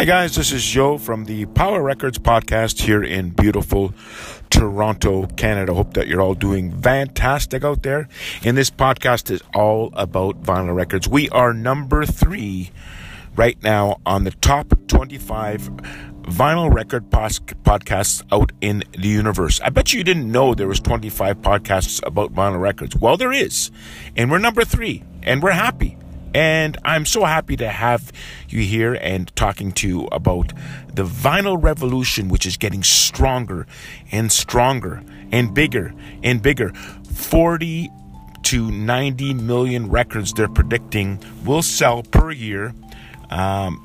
Hi guys, this is Joe from the Power Records podcast here in beautiful Toronto, Canada. Hope that you're all doing fantastic out there. And this podcast is all about vinyl records. We are number 3 right now on the top 25 vinyl record podcasts out in the universe. I bet you didn't know there was 25 podcasts about vinyl records. Well, there is. And we're number 3. And we're happy. And I'm so happy to have you here and talking to you about the vinyl revolution, which is getting stronger and stronger and bigger and bigger. 40 to 90 million records they're predicting will sell per year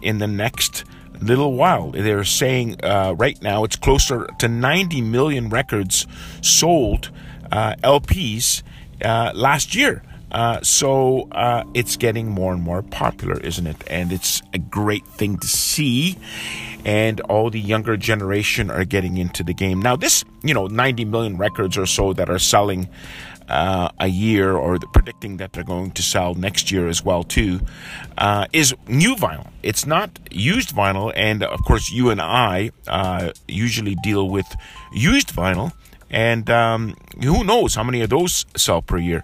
in the next little while. They're saying right now it's closer to 90 million records sold, LPs, last year. So it's getting more and more popular, isn't it? And it's a great thing to see. And all the younger generation are getting into the game. Now this, 90 million records or so that are selling a year, or predicting that they're going to sell next year as well too, is new vinyl. It's not used vinyl. And of course, you and I usually deal with used vinyl. And who knows how many of those sell per year.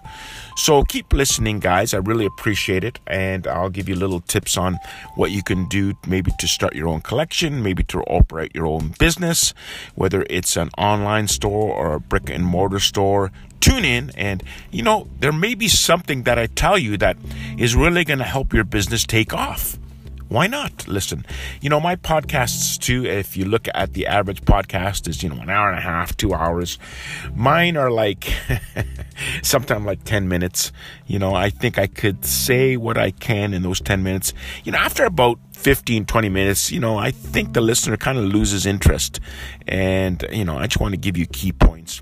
So keep listening, guys. I really appreciate it. And I'll give you little tips on what you can do, maybe to start your own collection, maybe to operate your own business, whether it's an online store or a brick and mortar store. Tune in, and, there may be something that I tell you that is really going to help your business take off. Why not? Listen, my podcasts too, if you look at the average podcast is, an hour and a half, 2 hours. Mine are like sometimes like 10 minutes. I think I could say what I can in those 10 minutes. After about 15, 20 minutes, I think the listener kind of loses interest. And, I just want to give you key points.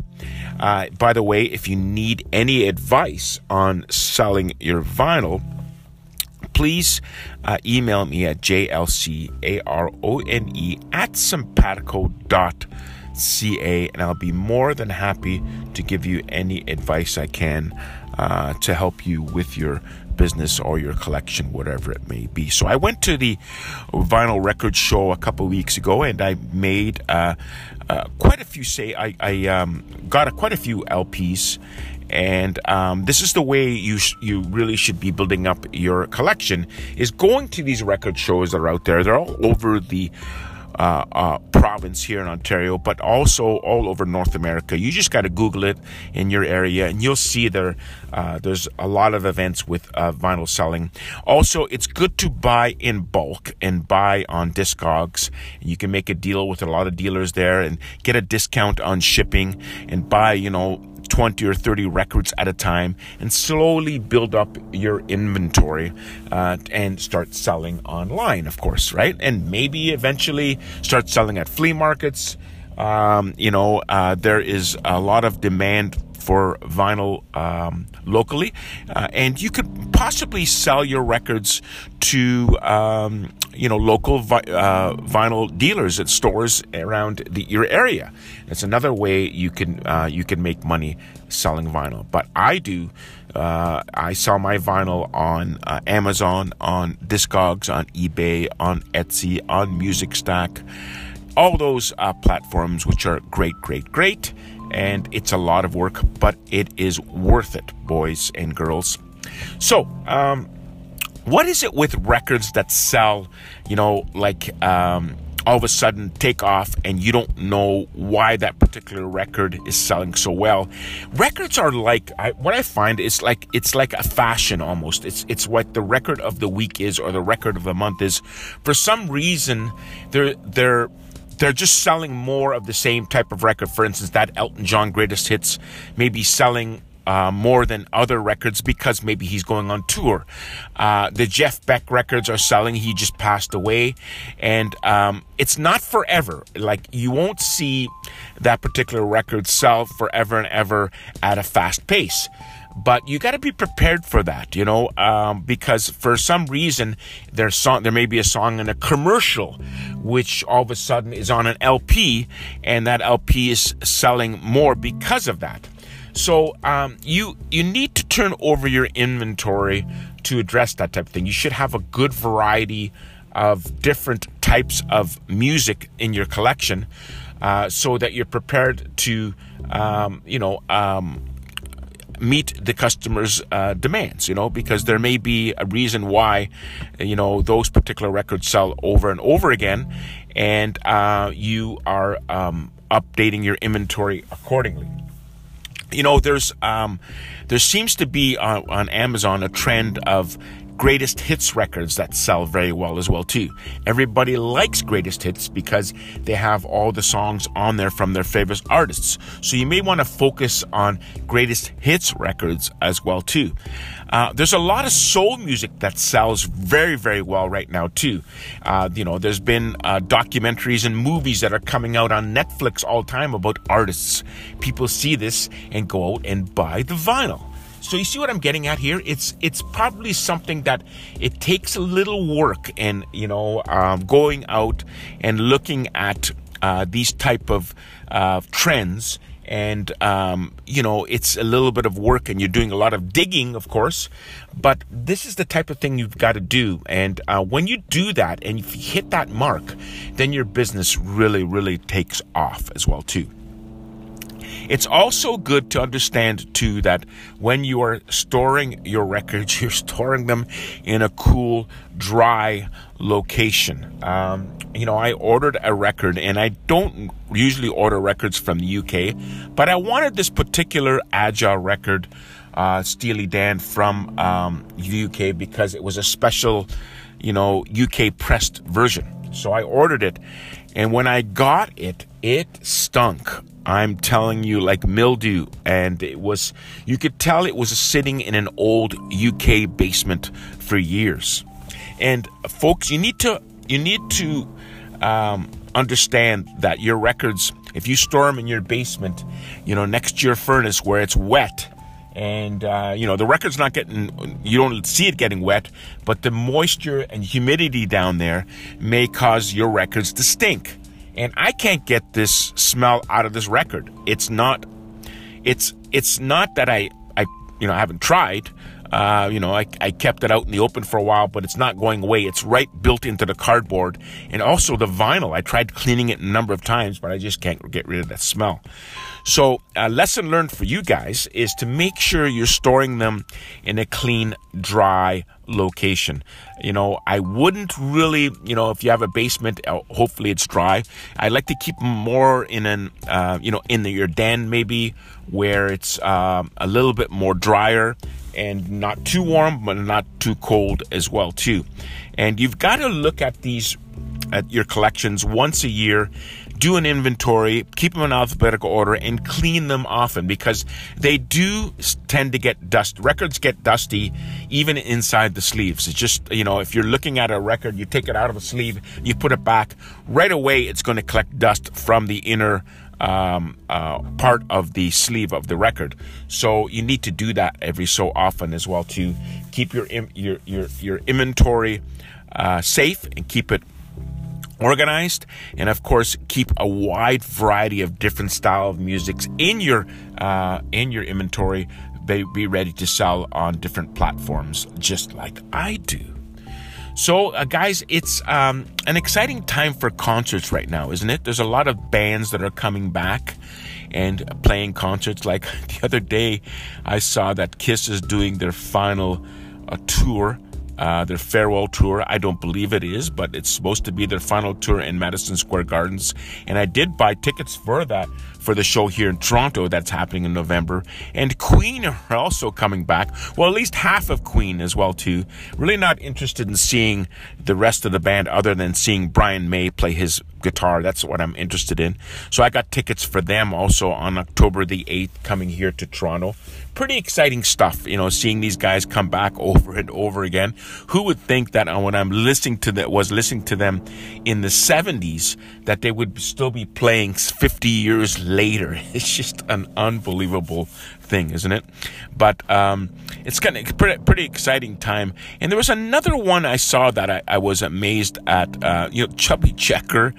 By the way, if you need any advice on selling your vinyl, please email me at jlcarone@simpatico.ca, and I'll be more than happy to give you any advice I can to help you with your business or your collection, whatever it may be. So I went to the vinyl record show a couple weeks ago, and I made quite a few. I got quite a few LPs. And this is the way you really should be building up your collection, is going to these record shows that are out there. They're all over the province here in Ontario, but also all over North America. You just got to Google it in your area, and you'll see there's a lot of events with vinyl selling. Also, it's good to buy in bulk and buy on Discogs. You can make a deal with a lot of dealers there and get a discount on shipping, and buy, 20 or 30 records at a time, and slowly build up your inventory and start selling online, of course, right? And maybe eventually start selling at flea markets. There is a lot of demand for vinyl locally, and you could possibly sell your records to local vinyl dealers at stores around your area. That's another way you can make money selling vinyl. But I sell my vinyl on Amazon, on Discogs, on eBay, on Etsy, on MusicStack, all those platforms, which are great. And it's a lot of work, but it is worth it, boys and girls. So, what is it with records that sell, all of a sudden take off, and you don't know why that particular record is selling so well? Records are like, what I find is it's like a fashion almost. It's what the record of the week is, or the record of the month is. For some reason, they're just selling more of the same type of record. For instance, that Elton John Greatest Hits may be selling more than other records because maybe he's going on tour. The Jeff Beck records are selling. He just passed away. And it's not forever. Like, you won't see that particular record sell forever and ever at a fast pace. But you got to be prepared for that, because for some reason there may be a song in a commercial, which all of a sudden is on an LP, and that LP is selling more because of that. So you need to turn over your inventory to address that type of thing. You should have a good variety of different types of music in your collection, so that you're prepared to, meet the customer's demands, because there may be a reason why, those particular records sell over and over again, and you are updating your inventory accordingly. There seems to be on Amazon a trend of greatest hits records that sell very well as well too. Everybody likes greatest hits because they have all the songs on there from their favorite artists. So you may want to focus on greatest hits records as well too. There's a lot of soul music that sells very, very well right now too. There's been documentaries and movies that are coming out on Netflix all the time about artists. People see this and go out and buy the vinyl. So you see what I'm getting at here? It's probably something that it takes a little work and, going out and looking at these type of trends. And, it's a little bit of work and you're doing a lot of digging, of course. But this is the type of thing you've got to do. And when you do that and if you hit that mark, then your business really, really takes off as well, too. It's also good to understand, too, that when you are storing your records, you're storing them in a cool, dry location. I ordered a record, and I don't usually order records from the UK, but I wanted this particular Agile record, Steely Dan, from the UK, because it was a special, UK pressed version. So I ordered it, and when I got it, it stunk. I'm telling you, like mildew, and you could tell it was sitting in an old UK basement for years. And folks, you need to understand that your records, if you store them in your basement, next to your furnace where it's wet, and the record's not getting, you don't see it getting wet, but the moisture and humidity down there may cause your records to stink. And I can't get this smell out of this record. It's not that I haven't tried. I kept it out in the open for a while, but it's not going away. It's right built into the cardboard. And also the vinyl, I tried cleaning it a number of times, but I just can't get rid of that smell. So a lesson learned for you guys is to make sure you're storing them in a clean, dry location. I wouldn't really, if you have a basement, hopefully it's dry. I like to keep them more in an, your den maybe, where it's a little bit more drier. And not too warm, but not too cold as well, too. And you've got to look at your collections once a year, do an inventory, keep them in alphabetical order, and clean them often, because they do tend to get dust. Records get dusty even inside the sleeves. It's just, if you're looking at a record, you take it out of a sleeve, you put it back, right away it's going to collect dust from the inner part of the sleeve of the record. So you need to do that every so often as well to keep your inventory safe and keep it organized, and of course keep a wide variety of different style of musics in your inventory. They be ready to sell on different platforms, just like I do. So, guys, it's an exciting time for concerts right now, isn't it? There's a lot of bands that are coming back and playing concerts. Like the other day, I saw that KISS is doing their final tour, their farewell tour. I don't believe it is, but it's supposed to be their final tour in Madison Square Gardens. And I did buy tickets for that, for the show here in Toronto that's happening in November. And Queen are also coming back. Well, at least half of Queen as well, too. Really not interested in seeing the rest of the band other than seeing Brian May play his guitar. That's what I'm interested in. So I got tickets for them also on October the 8th coming here to Toronto. Pretty exciting stuff, seeing these guys come back over and over again. Who would think that when I'm listening to them in the 70s, that they would still be playing 50 years later? It's just an unbelievable thing, isn't it? But it's kind of pretty exciting time. And there was another one I saw that I was amazed at. Chubby Checker,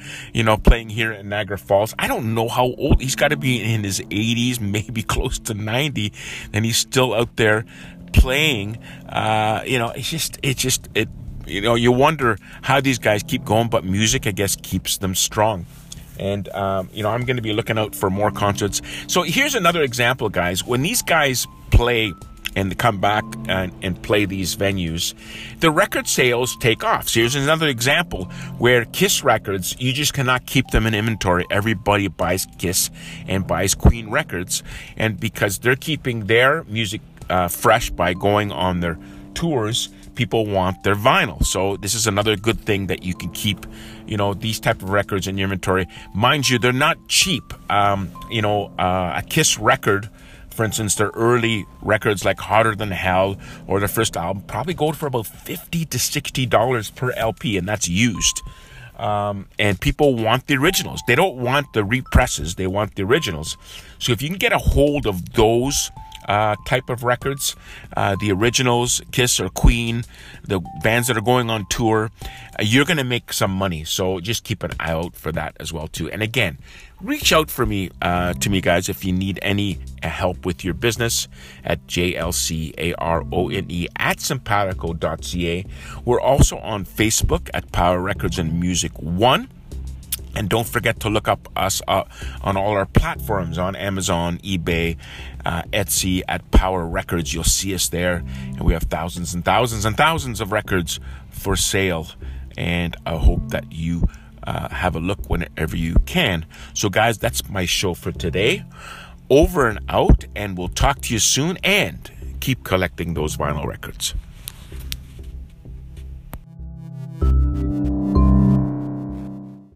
playing here in Niagara Falls. I don't know how old he's got to be, in his 80s, maybe close to 90, and he's still out there playing. It's just you know, you wonder how these guys keep going, but music, I guess, keeps them strong. And, you know, I'm going to be looking out for more concerts. So here's another example, guys. When these guys play and come back and play these venues, the record sales take off. So here's another example where KISS records, you just cannot keep them in inventory. Everybody buys KISS and buys Queen records, and because they're keeping their music fresh by going on their tours, people want their vinyl. So this is another good thing that you can keep, you know, these type of records in your inventory. Mind you, they're not cheap. You know, a KISS record, for instance, their early records like Hotter Than Hell or their first album probably go for about $50 to $60 per LP, and that's used. And people want the originals. They don't want the represses. They want the originals. So if you can get a hold of those type of records, the originals, KISS or Queen, the bands that are going on tour, you're going to make some money. So just keep an eye out for that as well too. And again, reach out for me to me, guys, if you need any help with your business at jlcarone@simpatico.ca. We're also on Facebook at Power Records and Music One. And don't forget to look up us on all our platforms, on Amazon, eBay, Etsy, at Power Records. You'll see us there. And we have thousands and thousands and thousands of records for sale. And I hope that you have a look whenever you can. So, guys, that's my show for today. Over and out. And we'll talk to you soon. And keep collecting those vinyl records.